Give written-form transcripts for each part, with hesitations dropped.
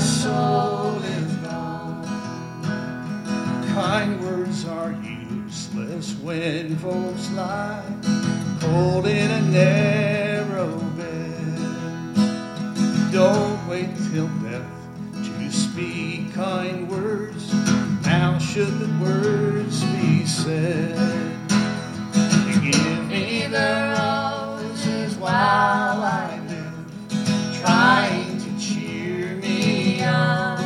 soul is gone. Kind words are useless when folks lie cold in a narrow bed. Don't wait till death to speak kind words. Now should the words be said. You give me the roses while I live, trying to cheer me on.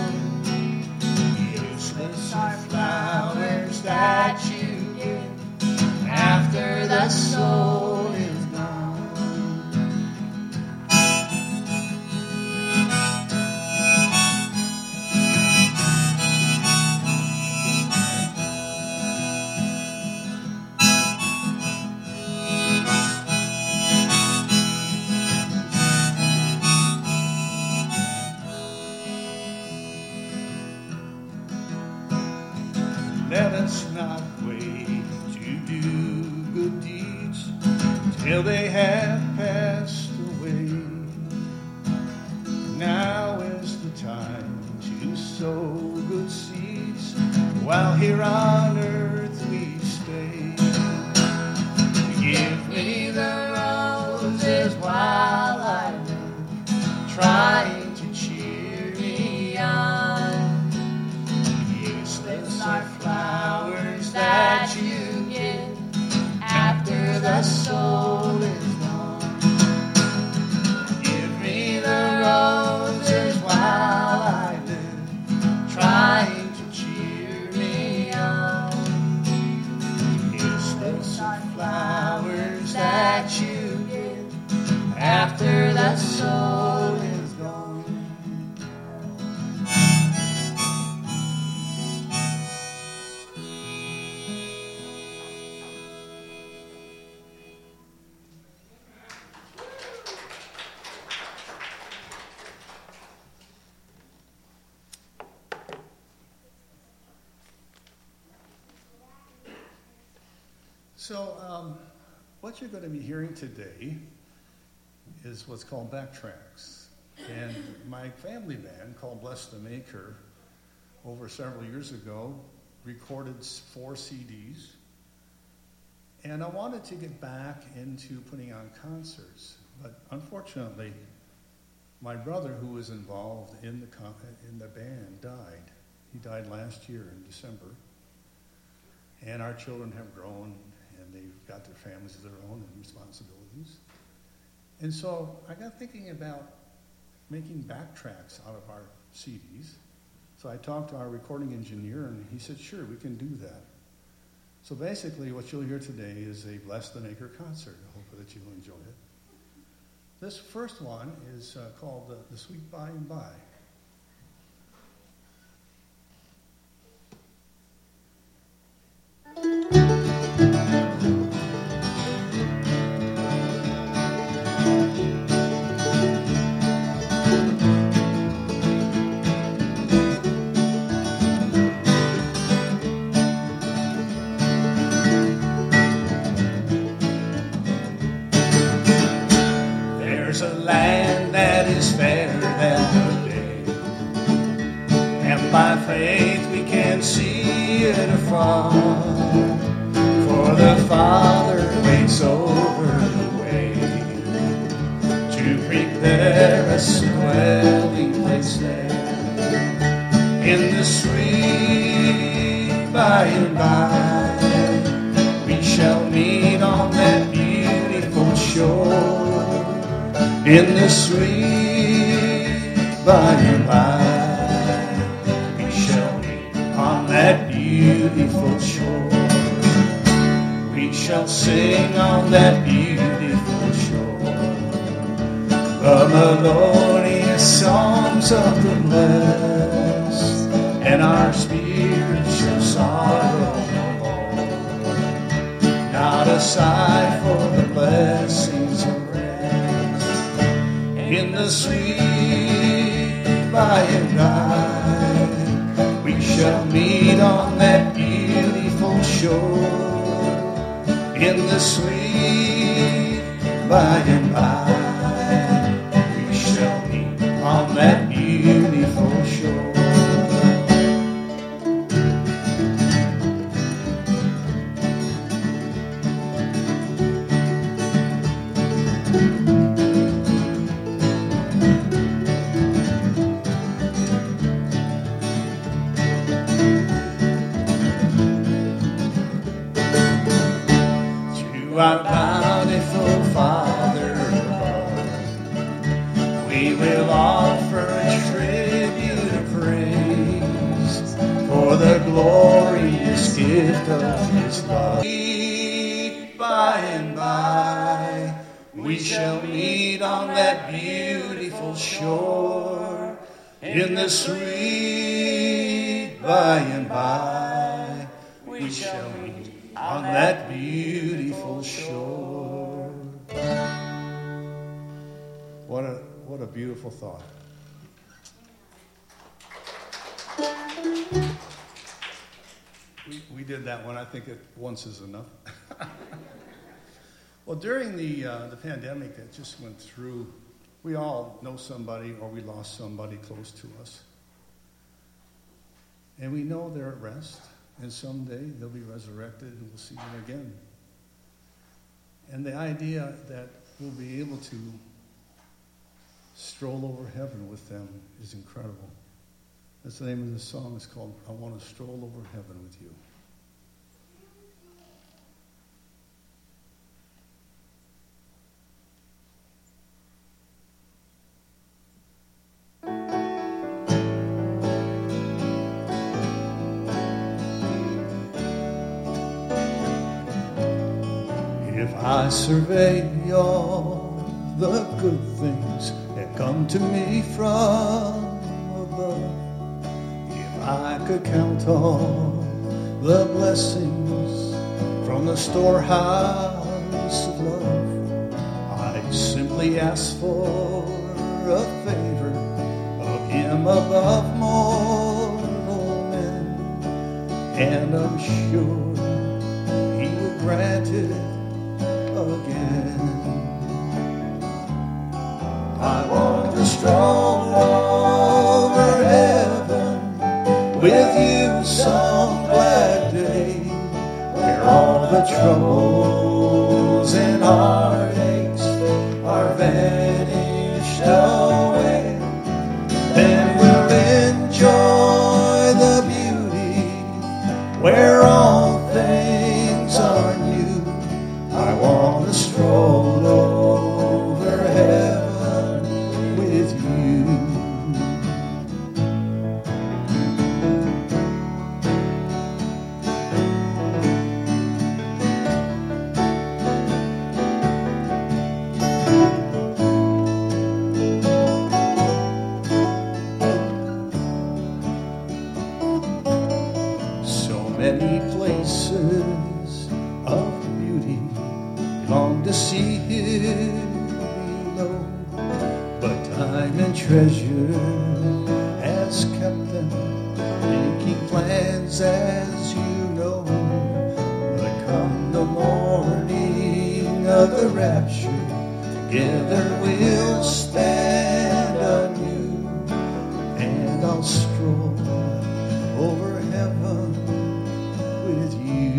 Useless are flowers that you give after the soul is gone. Let us not wait to do good deeds till they have passed away. Now is the time to sow good seeds while here on earth we stay. Give me the roses while I live, trying to cheer me on. Useless are flowers that you give after the soul is gone. Give me the roses while I live, trying to cheer me on. Useless are flowers that you give after the soul is gone. So what you're going to be hearing today is what's called backtracks. And my family band, called Bless the Maker, over several years ago, recorded 4 CDs. And I wanted to get back into putting on concerts. But unfortunately, my brother, who was involved in the band, died. He died last year in December. And our children have grown. They've got their families of their own and responsibilities. And so I got thinking about making backtracks out of our CDs. So I talked to our recording engineer, and he said, sure, we can do that. So basically what you'll hear today is a Bless the Maker concert. I hope that you'll enjoy it. This first one is called The Sweet By and By. For the Father waits over the way to prepare us a dwelling place there in the sweet by and by. We shall meet on that beautiful shore in the sweet by and by. We shall meet on that beautiful shore. We shall sing on that beautiful shore the melodious songs of the blessed, and our spirits shall sorrow no more. Not a sigh for the blessings of rest in the sweet by and by. We shall meet on that beautiful shore in the sweet by and by. We shall meet on that beautiful shore. Thought. We did that one. I think it once is enough. Well, during the pandemic that just went through, we all know somebody or we lost somebody close to us. And we know they're at rest, and someday they'll be resurrected and we'll see them again. And the idea that we'll be able to stroll over heaven with them is incredible. That's the name of the song. It's called, I Want to Stroll Over Heaven With You. If I survey all the good things come to me from above, if I could count all the blessings from the storehouse of love, I simply ask for a favor of Him above mortal men, and I'm sure He will grant it again. I want to stroll over heaven with you some glad day, where all the troubles and heartaches are vanished away. Then we'll enjoy the beauty where all things are new. I want to stroll over heaven with you. So many places of beauty long to see here below, but time and treasure has kept them making plans, as you know. But come the morning of the rapture, together we'll stand anew, and I'll stroll over heaven with you.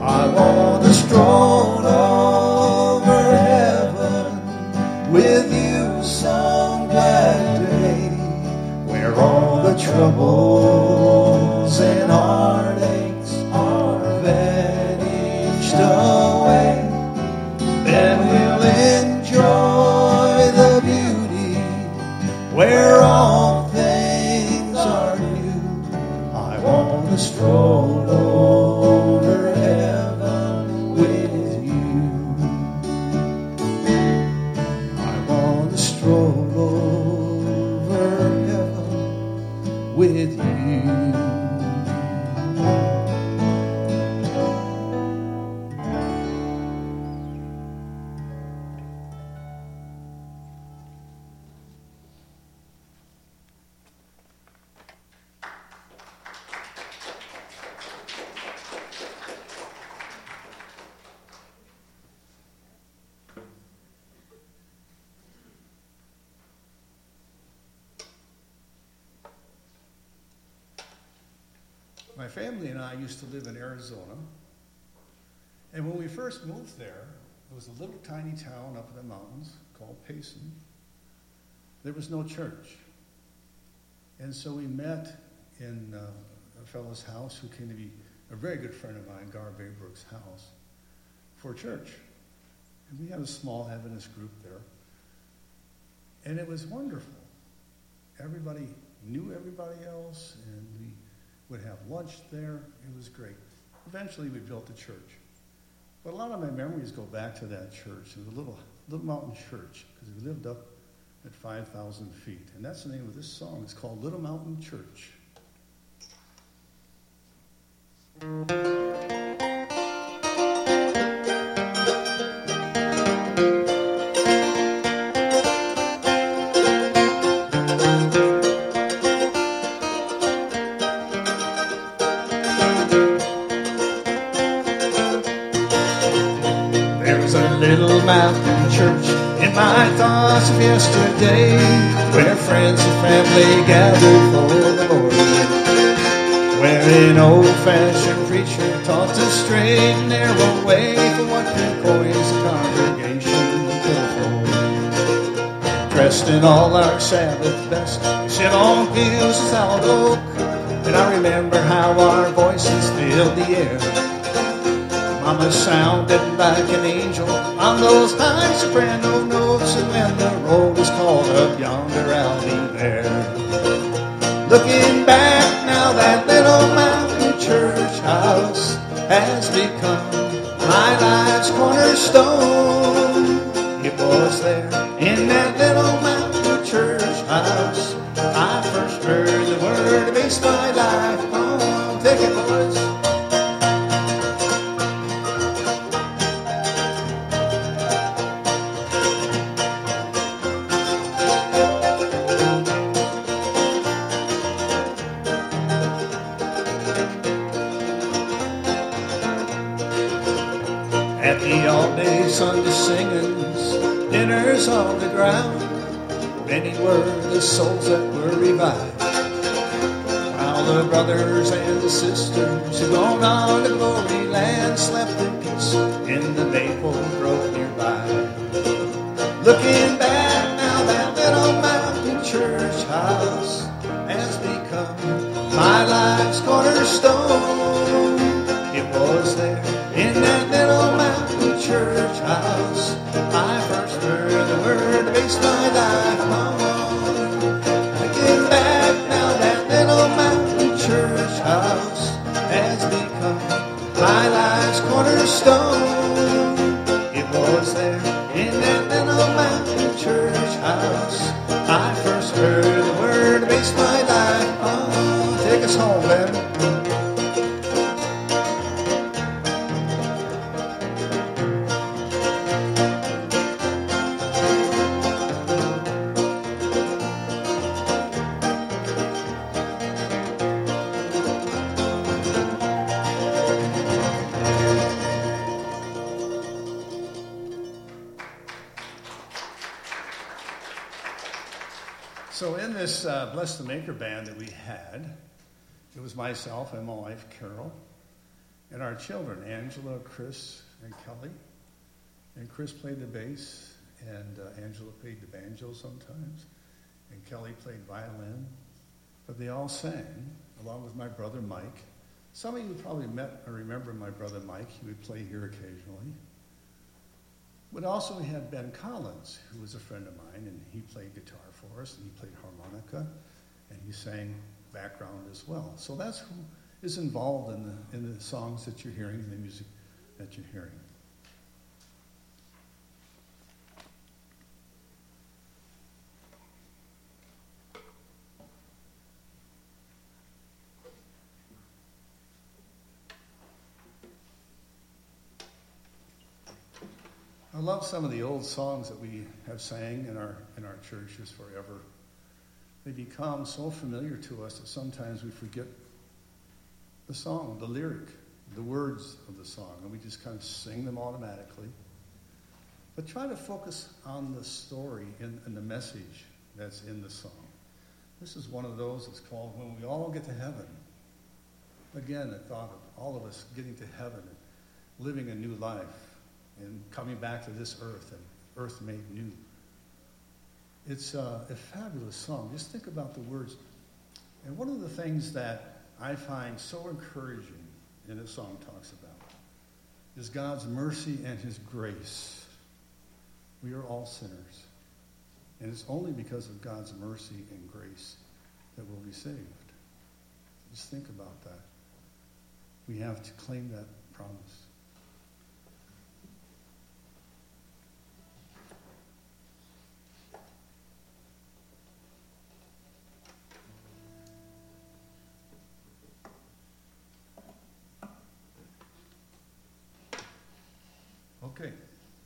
I want to stroll over with you some glad day, where all the troubles and heartaches are vanished away. Then we'll enjoy the beauty where all things are new. I want to stroll over heaven with you. Stroll over heaven with you. my family and I used to live in Arizona. And when we first moved there, it was a little tiny town up in the mountains called Payson. There was no church. And so we met in a fellow's house who came to be a very good friend of mine, Garvey Brooks' house, for church. And we had a small Adventist group there. And it was wonderful. Everybody knew everybody else, and we would have lunch there. It was great. Eventually, we built a church. But a lot of my memories go back to that church. It was a little mountain church, because we lived up at 5,000 feet. And that's the name of this song. It's called Little Mountain Church. Mountain church in my thoughts of yesterday, where friends and family gathered for the Lord, where an old-fashioned preacher taught to straight and narrow way for what could coins a congregation could afford. Dressed in all our Sabbath best, we sit on pews of solid oak, and I remember how our voices filled the air. Mama sounded like an angel on those high soprano notes, and when the roll was called up yonder, I'll be there. Looking back now, that little mountain church house has become my life's cornerstone. It was there in that little mountain church house I first heard the word to base my life on. Take it, boys. Sunday singings, dinners on the ground, many were the souls that were revived, while the brothers and the sisters who gone on to glory land slept in peace in the maple grove nearby. Looking back now, that little mountain church house has become my life's cornerstone. It was there in that little mountain church house I first heard the word to base my life on. Looking back now, that little mountain church house has become my life's cornerstone. It was there in that little mountain church house I first heard the word to base my life on. Take us home, baby. This Bless the Maker band that we had, it was myself and my wife Carol and our children, Angela, Chris, and Kelly. And Chris played the bass, and Angela played the banjo sometimes, and Kelly played violin. But they all sang, along with my brother Mike. Some of you probably met or remember my brother Mike. He would play here occasionally. But also we had Ben Collins, who was a friend of mine, and he played guitar for us, and he played harmonica, and he sang background as well. So that's who is involved in the songs that you're hearing, and the music that you're hearing. I love some of the old songs that we have sang in our churches forever. They become so familiar to us that sometimes we forget the song, the lyric, the words of the song, and we just kind of sing them automatically. But try to focus on the story and the message that's in the song. This is one of those that's called When We All Get to Heaven. again, the thought of all of us getting to heaven and living a new life and coming back to this earth and earth made new. It's a fabulous song. Just think about the words. And one of the things that I find so encouraging in this song talks about is God's mercy and his grace. We are all sinners. And it's only because of God's mercy and grace that we'll be saved. Just think about that. We have to claim that promise. Okay,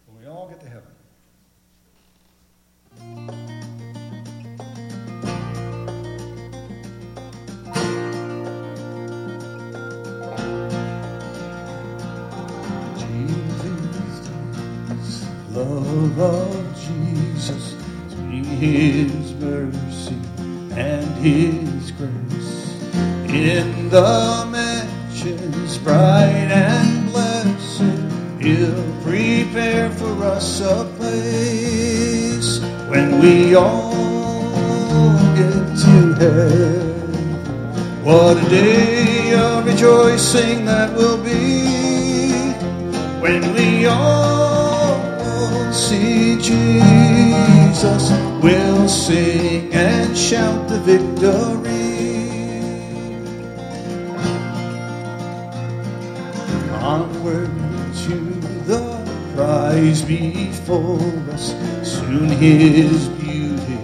when we all get to heaven. Love of Jesus, his mercy and his grace. In the mansions bright and blessed, he'll prepare for us a place when we all get to heaven. What a day of rejoicing that will be when we all see Jesus. We'll sing and shout the victory. Onward to the prize before us. Soon his beauty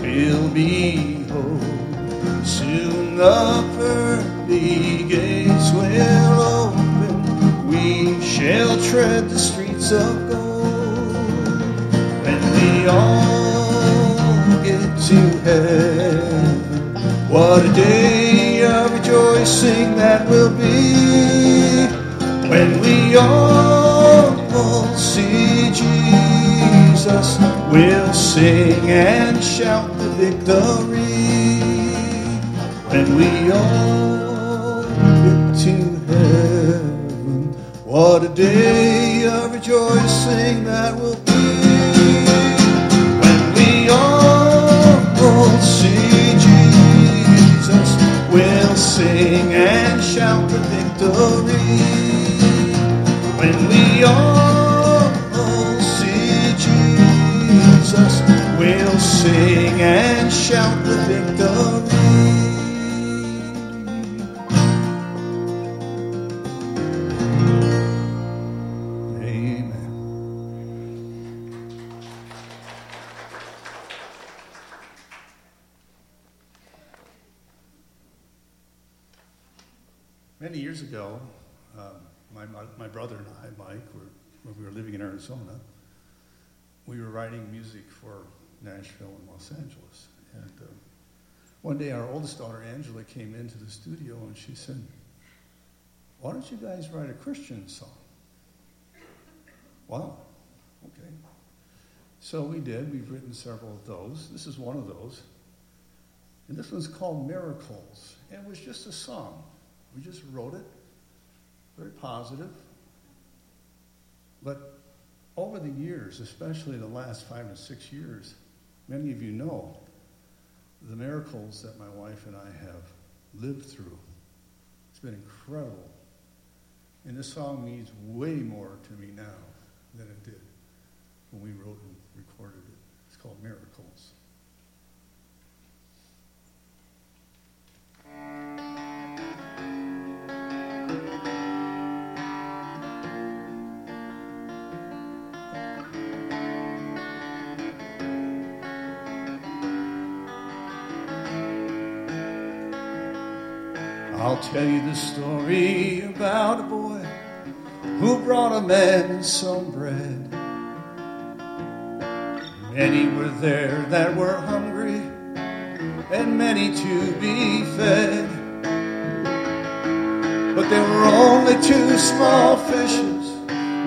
will behold. Soon the pearly gates will open. We shall tread the streets of gold. We all get to heaven. What a day of rejoicing that will be when we all see Jesus. We'll sing and shout the victory when we all get to heaven. What a day of rejoicing that will be. See Jesus, we'll sing and shout the victory when we all see Jesus. We'll sing and shout the victory. Many years ago, my brother and I, Mike, when we were living in Arizona, we were writing music for Nashville and Los Angeles. And one day our oldest daughter, Angela, came into the studio and she said, "Why don't you guys write a Christian song?" Wow, okay. So we did. We've written several of those. This is one of those. And this one's called Miracles. And it was just a song. We just wrote it, very positive. But over the years, especially the last 5 or 6 years, many of you know the miracles that my wife and I have lived through. It's been incredible. And this song means way more to me now than it did when we wrote and recorded it. It's called Miracles. I'll tell you the story about a boy who brought a man some bread. Many were there that were hungry, and many to be fed. But there were only 2 small fishes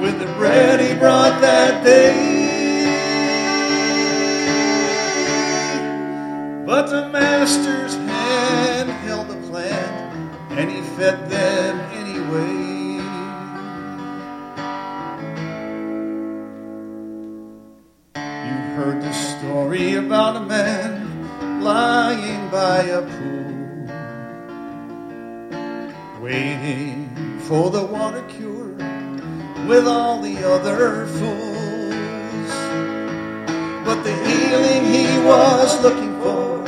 with the bread he brought that day. But the master's hand held the plan, and he fed man lying by a pool, waiting for the water cure with all the other fools. But the healing he was looking for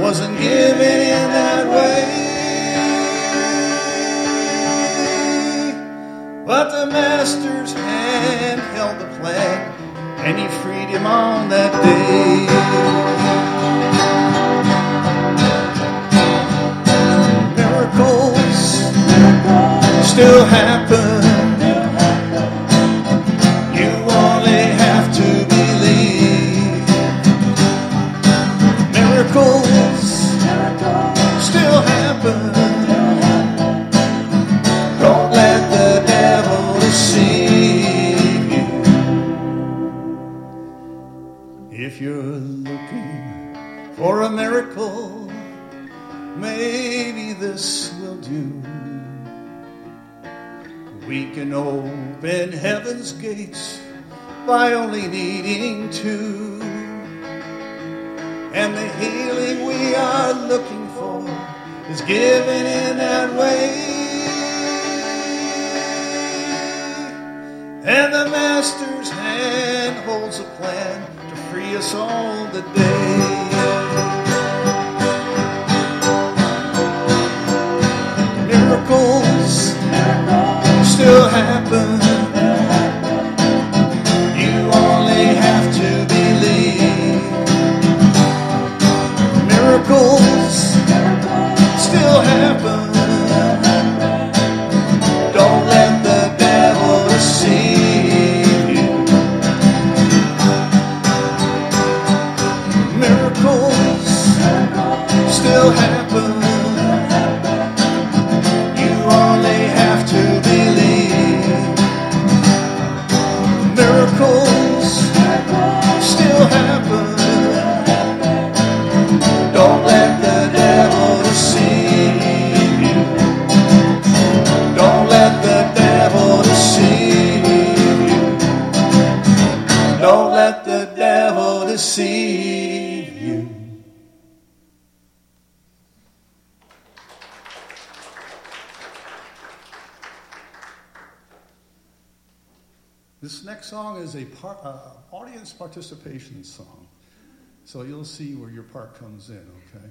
wasn't given in that way. But the master's hand held the plan, and he freed him on that day. Miracles still happen. You only have to believe. Miracles still happen. Don't let the devil deceive. If you're looking for a miracle, maybe this will do. We can open heaven's gates by only needing two. And the healing we are looking for is given in that way. And the Master's hand holds a plan to free us all the day. Miracles still happen. You only have to believe. Miracles still happen. Don't let the devil deceive. Still happen. You only have to believe. Miracles still happen. Don't let the devil deceive you. Don't let the devil deceive you. Don't let the devil deceive you. This next song is a audience participation song, so you'll see where your part comes in, okay?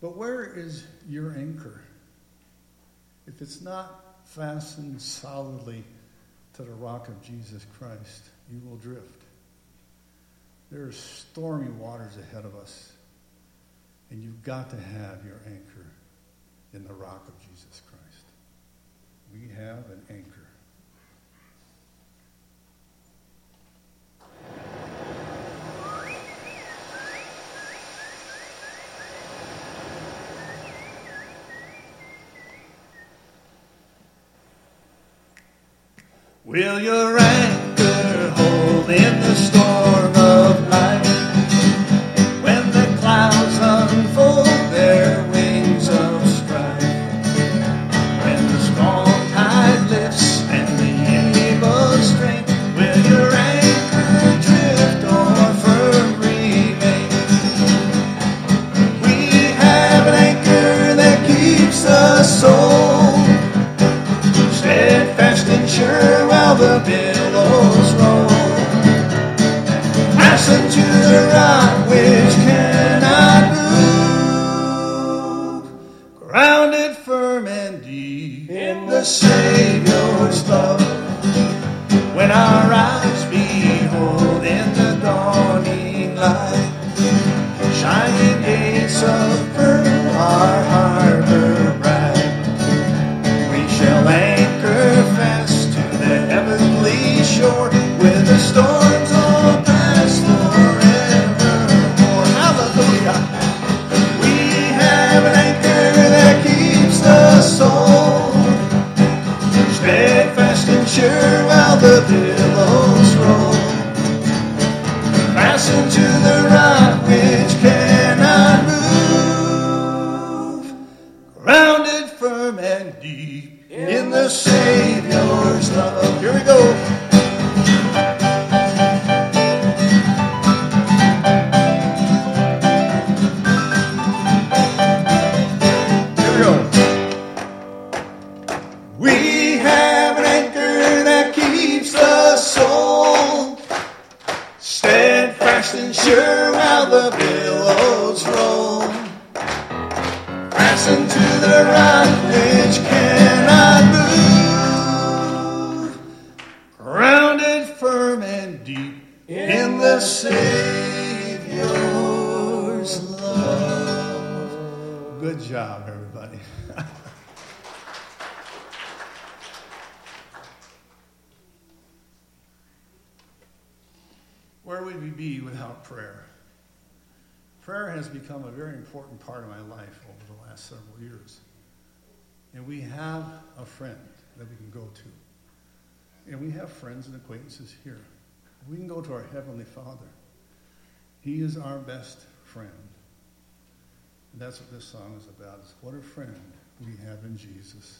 But where is your anchor? If it's not fastened solidly to the rock of Jesus Christ, you will drift. There are stormy waters ahead of us, and you've got to have your anchor in the rock of Jesus Christ. We have an anchor. Will your anchor hold in the storm of life? When the clouds unfold their wings of strife, when the strong tide lifts and the ebb of strength, will your anchor drift or firm remain? We have an anchor that keeps the soul steadfast and sure. The billows roll, fastened to the rock which cannot move, grounded firm and deep in the Savior's love. When our eyes behold in the dawning light, shining gates of pearl, our harbor bright, we shall anchor fast heavenly shore, where the storms all pass forevermore. Hallelujah. We have an anchor that keeps the soul steadfast and sure while the billows roll, fastened to the rock which cannot move, to the right edge, can I move? Grounded firm and deep in the Savior's love. Good job, everybody. Where would we be without prayer? Prayer has become a very important part of my life over the last several years. And we have a friend that we can go to. And we have friends and acquaintances here. We can go to our Heavenly Father. He is our best friend. And that's what this song is about, is what a friend we have in Jesus.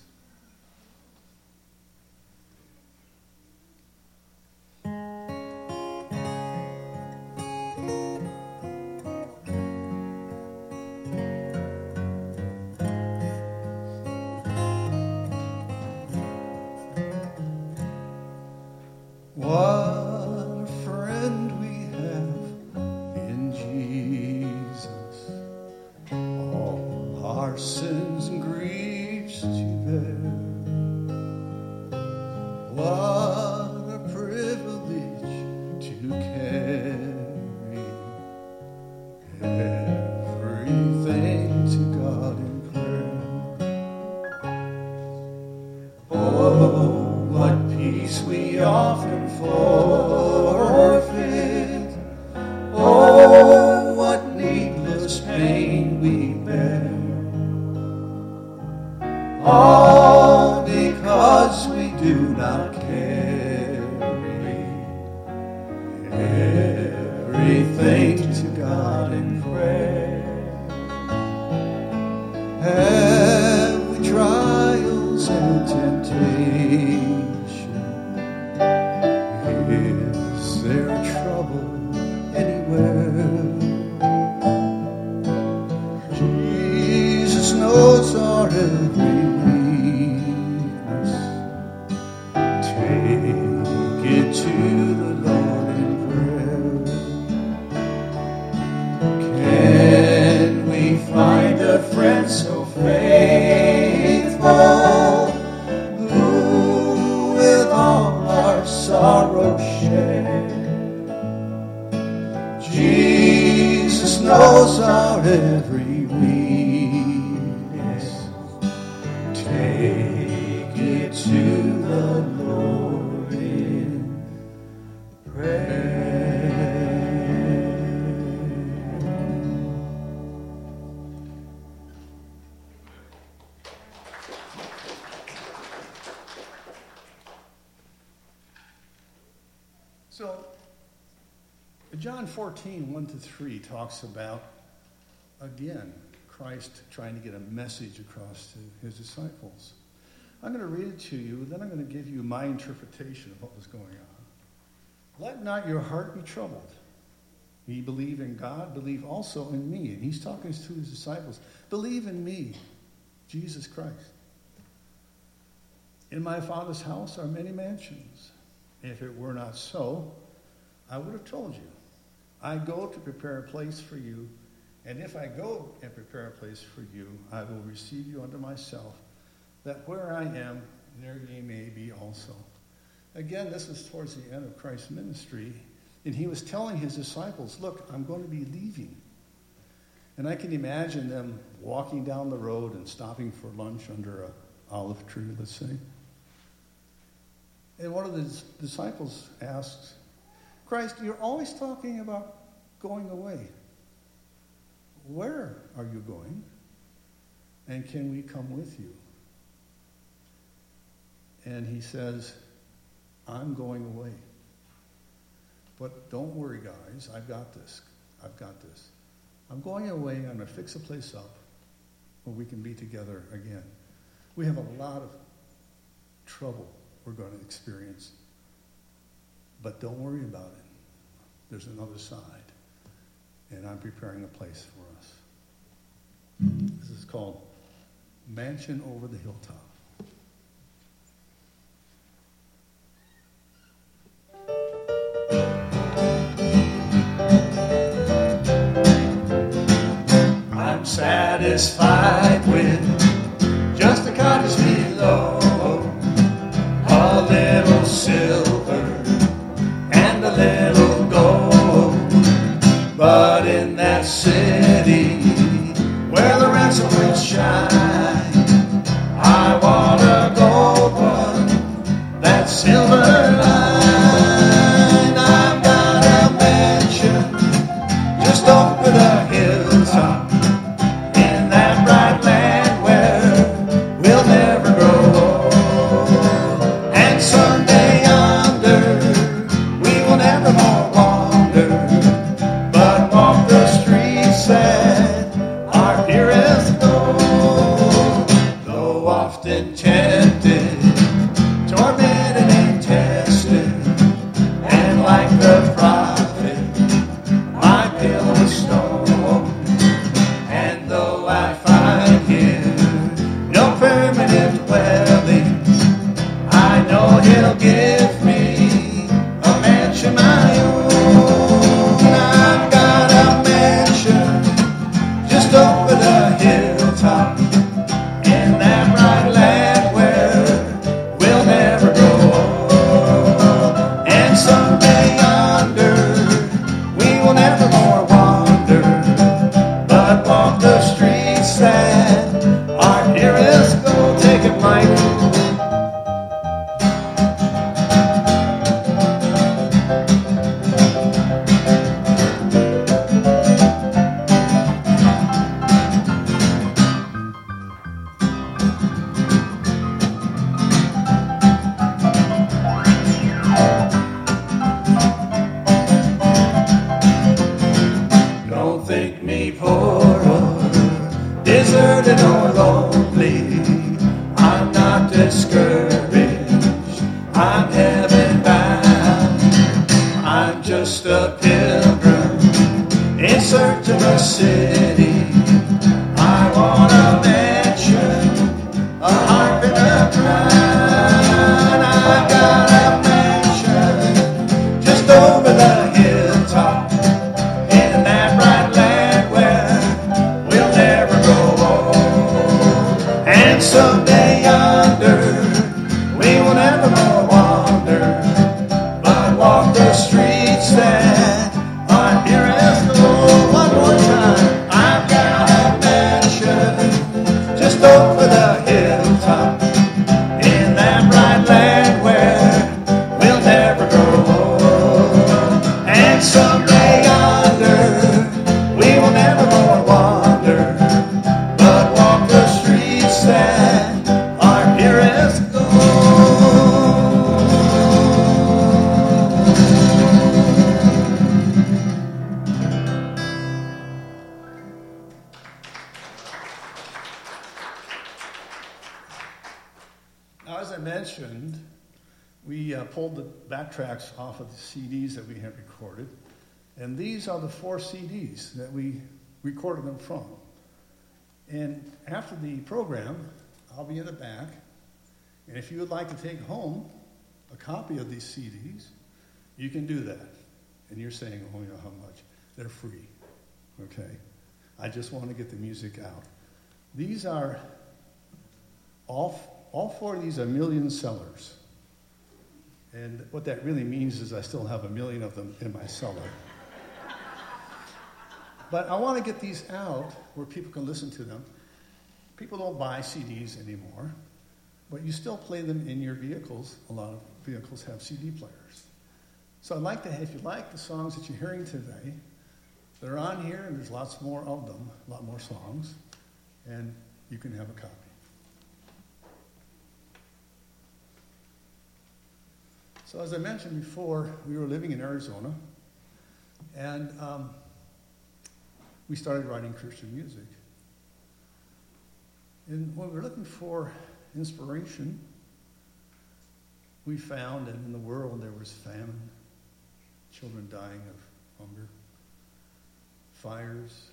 John 14, 1-3 talks about, again, Christ trying to get a message across to his disciples. I'm going to read it to you, then I'm going to give you my interpretation of what was going on. Let not your heart be troubled. Ye believe in God, believe also in me. And he's talking to his disciples. Believe in me, Jesus Christ. In my Father's house are many mansions. If it were not so, I would have told you. I go to prepare a place for you, and if I go and prepare a place for you, I will receive you unto myself, that where I am, there ye may be also. Again, this is towards the end of Christ's ministry, and he was telling his disciples, look, I'm going to be leaving. And I can imagine them walking down the road and stopping for lunch under an olive tree, let's say. And one of the disciples asks, Christ, you're always talking about going away. Where are you going? And can we come with you? And he says, I'm going away. But don't worry, guys. I've got this. I'm going away. I'm going to fix a place up where we can be together again. We have a lot of trouble we're going to experience. But don't worry about it. There's another side. And I'm preparing a place for us. This is called Mansion Over the Hilltop. I'm satisfied with out in that city where the ransom will shine. I want a gold one, that silver line. I've got a mansion just over the hilltop in that bright land where we'll never grow old. And someday yonder we will never more wander, but walk the streets that are dearest gold. Though often tempted, tormented and tested, and like the prophet, my pillow is stone. And though I find here no permanent dwelling, I know He'll give me a mansion my own. I've got a mansion just over the hilltop in that bright land where we'll never grow old. And someday yonder we will never more wander, but walk the streets that are dearest gold. Take it, Mike. Don't think me poor or deserted or lonely. I'm not discouraged. I'm heaven bound. I'm just a pilgrim in search of a city. I want a mansion, a heart and a crown. I've got a mansion just over the hilltop in that bright land where we'll never grow old. And someday yonder we will never more wander, but walk the streets that are dearest to us. One more time. I've got a mansion just over the hilltop in that bright land where we'll never grow old. And someday yonder we will never more wander, but walk the streets that are dearest gold. Now, as I mentioned, we pulled the backtracks off of the CDs that we had recorded, and these are the 4 CDs that we recorded them from. And after the program, I'll be in the back, and if you would like to take home a copy of these CDs, you can do that. And you're saying, oh, you know how much? They're free, okay? I just want to get the music out. These are all 4 of these are million sellers. And what that really means is I still have 1 million of them in my cellar. But I want to get these out where people can listen to them. People don't buy CDs anymore, but you still play them in your vehicles. A lot of vehicles have CD players. So I'd like to, if you like the songs that you're hearing today, they're on here, and there's lots more of them, a lot more songs, and you can have a copy. So as I mentioned before, we were living in Arizona, and we started writing Christian music. And when we were looking for inspiration, we found that in the world there was famine, children dying of hunger, fires,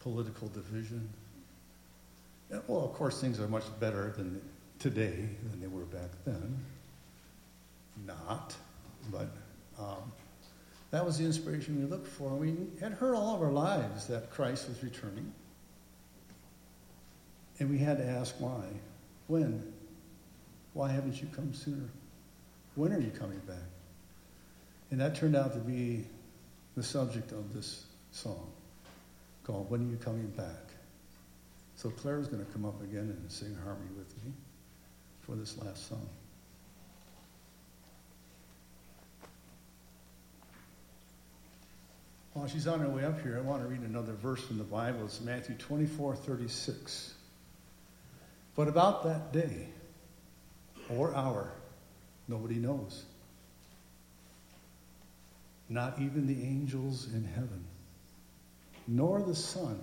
political division. And, well, of course, things are much better than today than they were back then. Not, but that was the inspiration we looked for. We had heard all of our lives that Christ was returning, and we had to ask why. When? Why haven't you come sooner? When are you coming back? And that turned out to be the subject of this song called When Are You Coming Back? So Claire's going to come up again and sing harmony with me for this last song. While she's on her way up here, I want to read another verse from the Bible. It's Matthew 24:36. But about that day or hour, nobody knows. Not even the angels in heaven, nor the Son.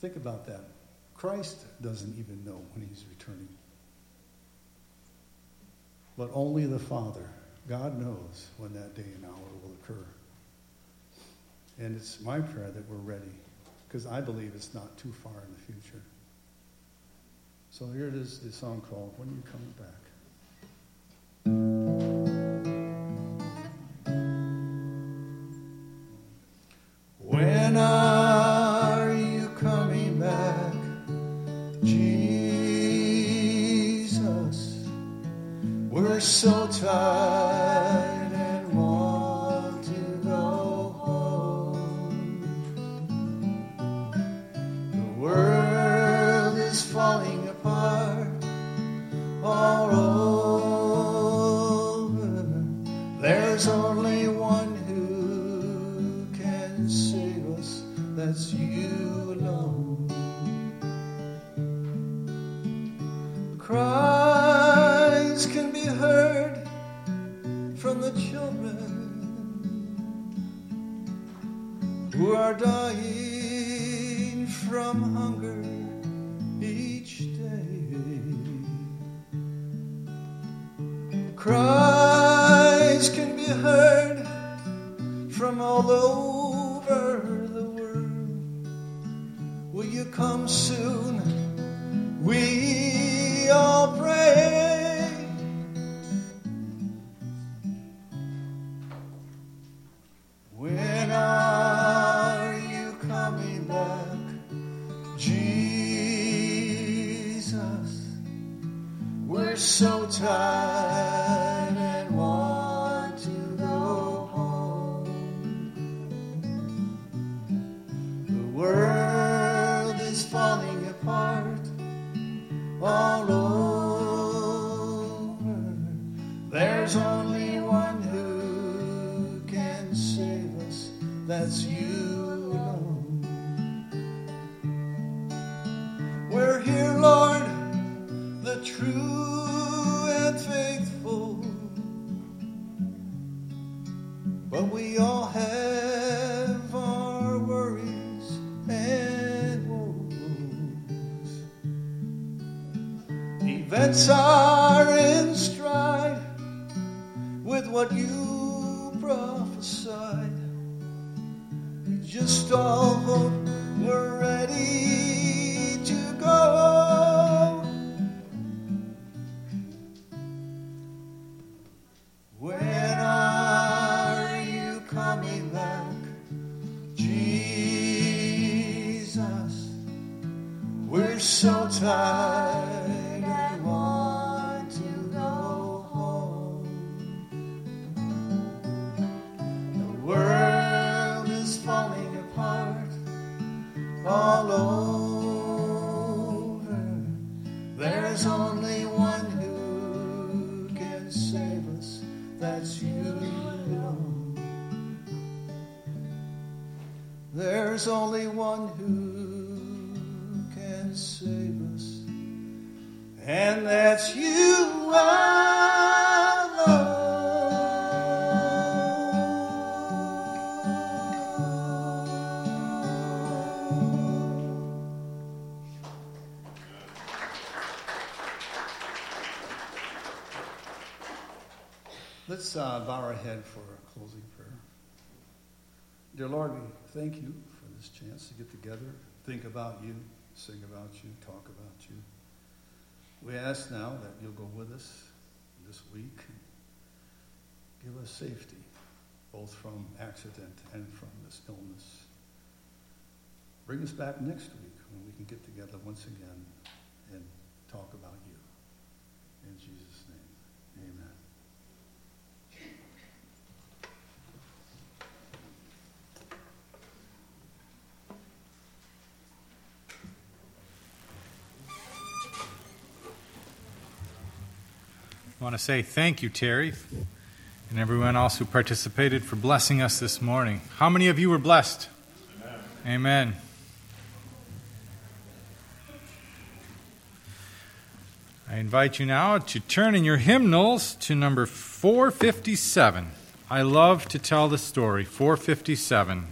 Think about that. Christ doesn't even know when he's returning. But only the Father, God, knows when that day and hour will occur. And it's my prayer that we're ready, because I believe it's not too far in the future. So here it is, the song called When Are You Coming Back? When are you coming back, Jesus? We're so tired. That's you alone. Cries can be heard from the children who are dying from hunger each day. Cries can be heard from all over. Will you come soon? We all pray. When are you coming back, Jesus? We're so tired and want to go home. The world falling apart all over. There's only one who can save us. That's you alone. We're here, Lord, the true and faithful. But we all have our worries and events are in stride with what you prophesied. We just all hope we're ready to go. When are you coming back, Jesus? We're so tired. All over, there's only one who can save us, that's you alone. There's only one who can save us, and that's you alone. Let's bow our head for a closing prayer. Dear Lord, we thank you for this chance to get together, think about you, sing about you, talk about you. We ask now that you'll go with us this week and give us safety, both from accident and from this illness. Bring us back next week when we can get together once again and talk about you. In Jesus' name, amen. I want to say thank you, Terry, and everyone else who participated for blessing us this morning. How many of you were blessed? Amen. I invite you now to turn in your hymnals to number 457. I love to tell the story, 457.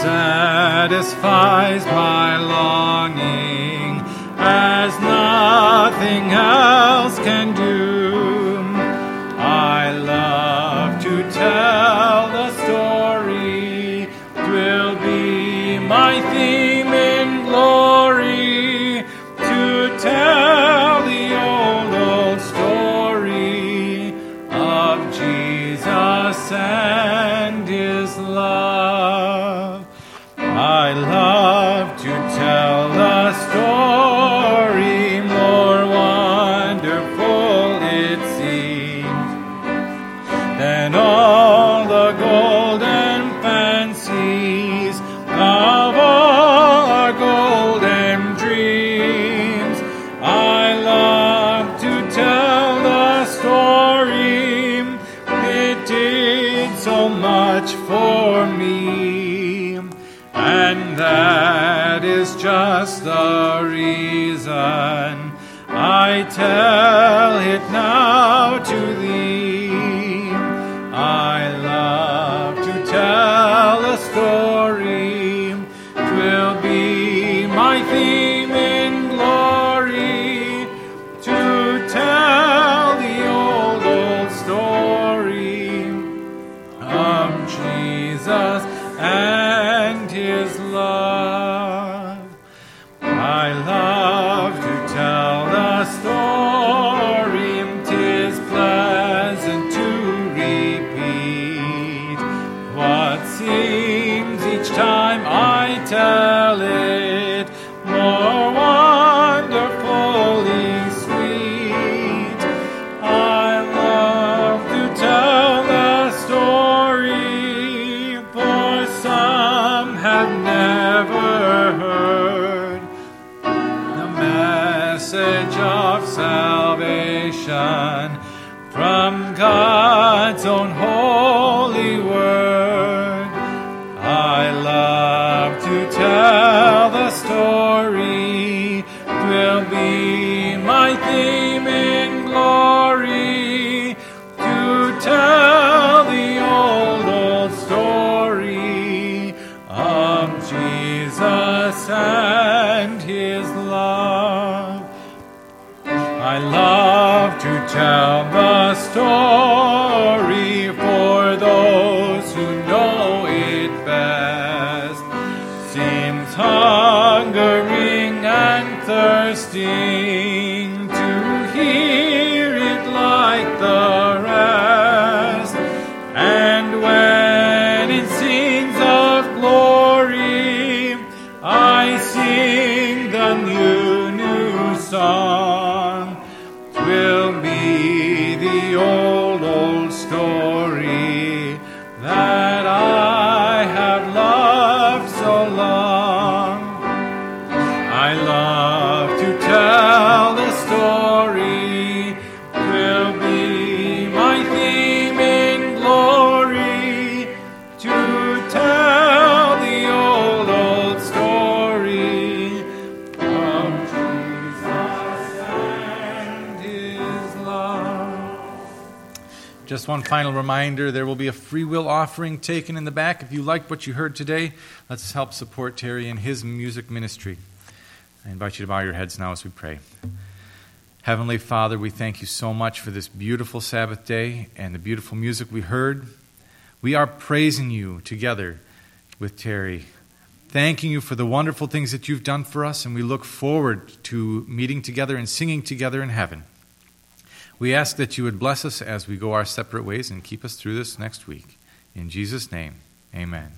Satisfies my longing as nothing else can do. I love to tell the story. Twill be my theme in glory to tell the old, old story of Jesus and his love. I love to tell the story, more wonderful it seems than all the golden fancies of all our golden dreams. I love to tell the story, it did so much for me. And that is just the reason I tell it now to thee. I love to tell a story. 'Twill be my theme in glory to tell the old, old story of Jesus and his love. I love to tell the story, 'tis pleasant to repeat what seems each time I tell it more wonderfully sweet. I love to tell the story, some have never heard the message of salvation from God's own holy word. I love to tell the story, 'twill be my theme in glory to tell the old, old story of Jesus and his love. I love to tell the story for those who know it best. Seems hungering and thirsting to hear it like the rest. And when it sings of glory, I sing the new song. 'Twill be the old, old story that I have loved so long. I love to tell the story. 'Twill be my theme in glory to tell the old, old story of Jesus and his love. Just one final reminder, there will be a free will offering taken in the back. If you liked what you heard today, let's help support Terry in his music ministry. I invite you to bow your heads now as we pray. Heavenly Father, we thank you so much for this beautiful Sabbath day and the beautiful music we heard. We are praising you together with Terry, thanking you for the wonderful things that you've done for us, and we look forward to meeting together and singing together in heaven. We ask that you would bless us as we go our separate ways and keep us through this next week. In Jesus' name, amen.